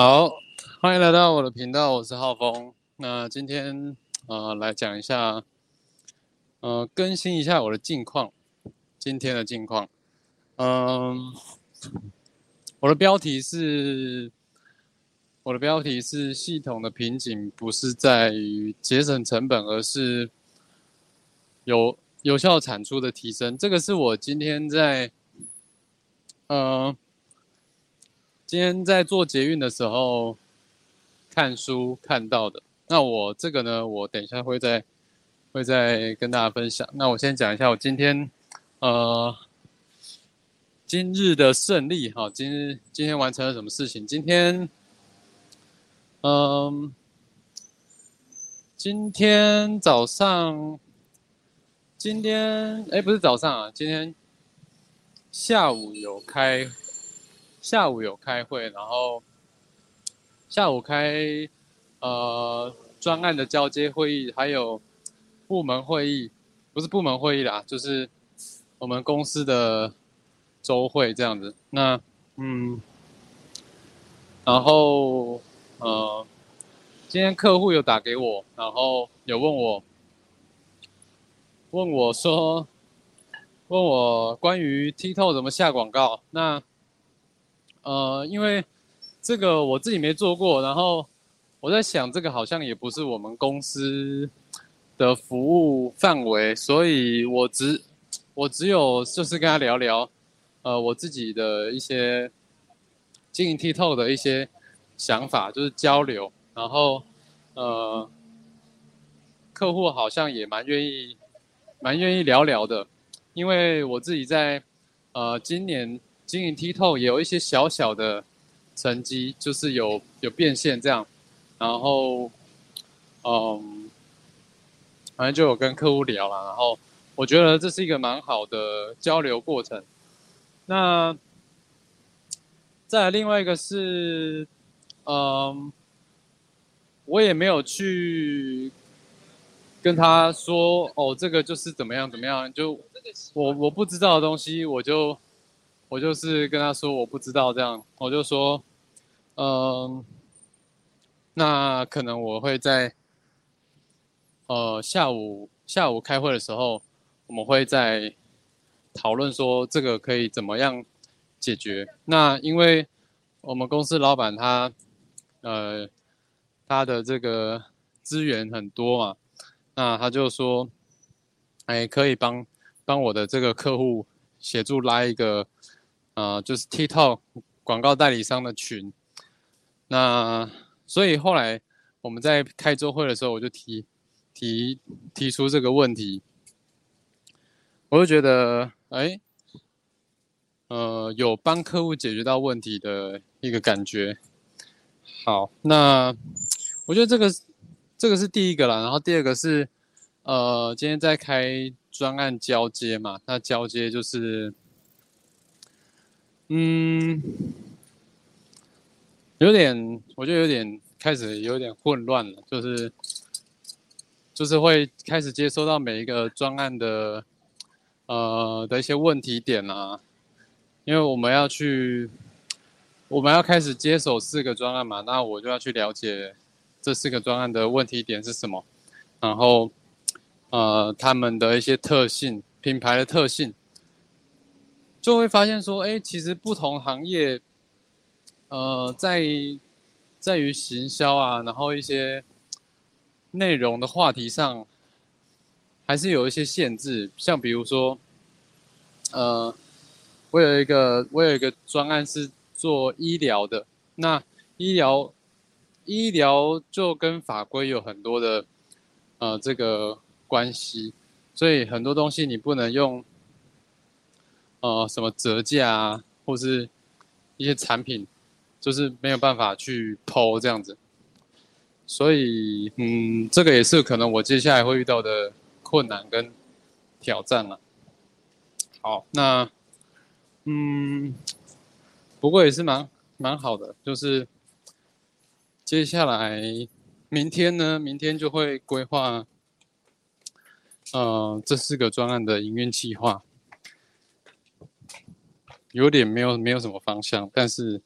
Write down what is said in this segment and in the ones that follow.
好，欢迎来到我的频道，我是浩峰。那今天来讲一下，更新一下我的近况，今天的近况。我的标题是系统的瓶颈不是在于节省成本，而是有效产出的提升。这个是我今天在做捷运的时候看书看到的。那我这个呢，我等一下会再跟大家分享。那我先讲一下我今日的胜利哈，今天完成了什么事情？今天下午有开会，然后下午开专案的交接会议，还有不是部门会议啦，就是我们公司的周会这样子。那然后今天客户有打给我，然后有问我关于 TTOE 怎么下广告。那因为这个我自己没做过，然后我在想这个好像也不是我们公司的服务范围，所以我只有就是跟他聊聊，我自己的一些经营 TTOE 的一些想法，就是交流。然后客户好像也蛮愿意聊的，因为我自己在今年经营 TTOE 也有一些小的成绩，就是有变现这样。然后反正就有跟客户聊了，然后我觉得这是一个蛮好的交流过程。那再来另外一个是我也没有去跟他说这个就是怎么样，就我不知道的东西我就是跟他说我不知道这样，我就说，那可能我会在下午开会的时候，我们会在讨论说这个可以怎么样解决。那因为我们公司老板他的这个资源很多嘛，那他就说，可以帮我的这个客户协助拉一个。就是 TikTok 广告代理商的群。那所以后来我们在开周会的时候，我就提出这个问题。我就觉得有帮客户解决到问题的一个感觉。好，那我觉得这个是第一个啦。然后第二个是今天在开专案交接嘛，那交接就是我觉得有点开始有点混乱了，就是会开始接收到每一个专案的一些问题点啊，因为我们要开始接手4个专案嘛，那我就要去了解这4个专案的问题点是什么，然后他们的一些特性，品牌的特性。就会发现说，其实不同行业，在于行销啊，然后一些内容的话题上，还是有一些限制。像比如说，我有一个专案是做医疗的，那医疗就跟法规有很多的这个关系，所以很多东西你不能用。什么折价啊，或是一些产品，就是没有办法去PO这样子，所以这个也是可能我接下来会遇到的困难跟挑战了。好，那不过也是蛮好的，就是接下来明天就会规划这4个专案的营运计划。有点没有什么方向，但是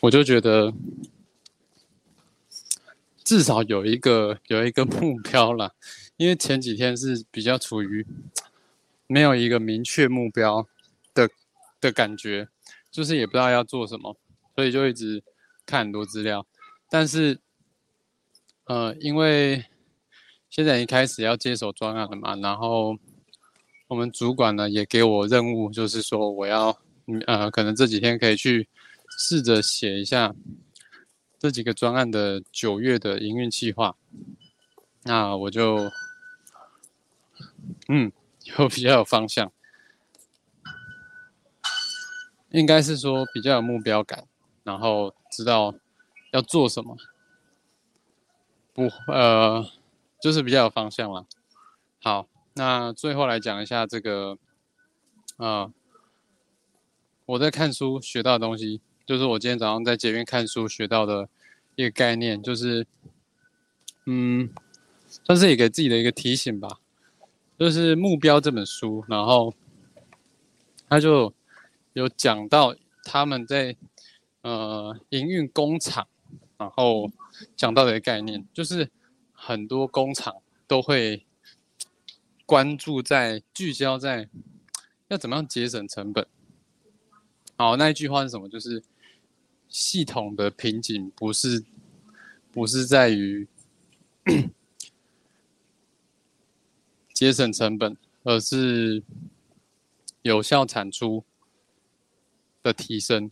我就觉得至少有一个目标啦，因为前几天是比较处于没有一个明确目标的感觉，就是也不知道要做什么，所以就一直看很多资料。但是因为现在一开始要接手专案了嘛，然后我们主管呢也给我任务，就是说我要可能这几天可以去试着写一下这几个专案的9月的营运计划。那我就有比较有方向，应该是说比较有目标感，然后知道要做什么，就是比较有方向了。好，那最后来讲一下这个我在看书学到的东西，就是我今天早上在捷运看书学到的一个概念，就是算是也给自己的一个提醒吧。就是目标这本书，然后他就有讲到他们在营运工厂，然后讲到的一个概念，就是很多工厂都会聚焦在要怎么样节省成本。好，那一句话是什么？就是系统的瓶颈不是在于节省成本，而是有效产出的提升。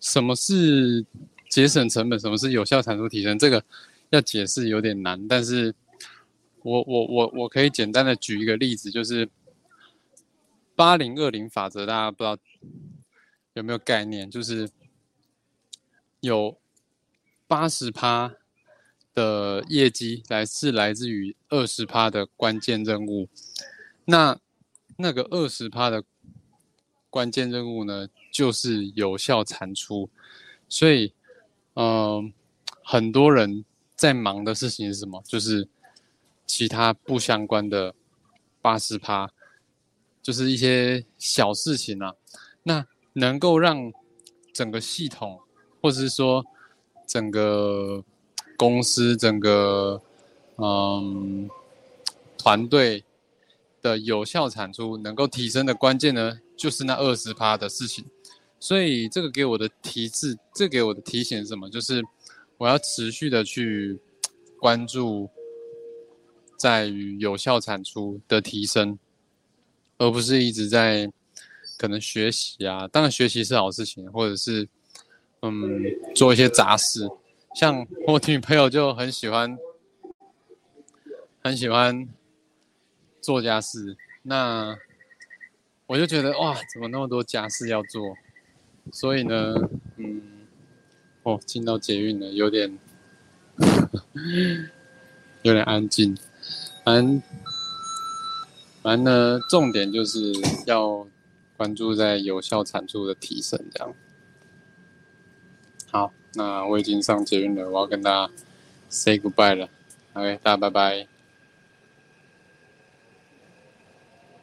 什么是节省成本？什么是有效产出提升？这个要解释有点难，但是我可以简单的举一个例子，就是80/20法则，大家不知道有没有概念？就是有 80% 的业绩是来自于 20% 的关键任务。那个 20% 的关键任务呢，就是有效产出。所以很多人在忙的事情是什么？就是其他不相关的 80%， 就是一些小事情啊。那能够让整个系统，或者是说整个公司、整个团队的有效产出能够提升的关键呢，就是那 20% 的事情。所以这个给我的提醒是什么？就是我要持续的去关注在于有效产出的提升，而不是一直在可能学习啊。当然学习是好事情，或者是做一些杂事。像我女朋友就很喜欢做家事，那我就觉得哇，怎么那么多家事要做？所以呢，进到捷运了，有点安静。反正呢，重点就是要关注在有效产出的提升，这样。好，那我已经上捷运了，我要跟大家 say goodbye 了。OK， 大家拜拜。